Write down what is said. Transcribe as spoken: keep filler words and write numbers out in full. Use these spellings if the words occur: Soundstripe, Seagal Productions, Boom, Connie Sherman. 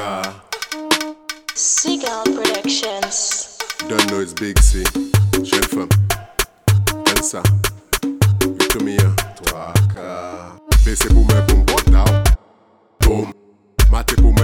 raw. Seagal Productions. Don't know it's Big C. Chef femme. Dancer. Victoria. Toi, car. Baissez pour me pour me botter. Boom. Maté pour me.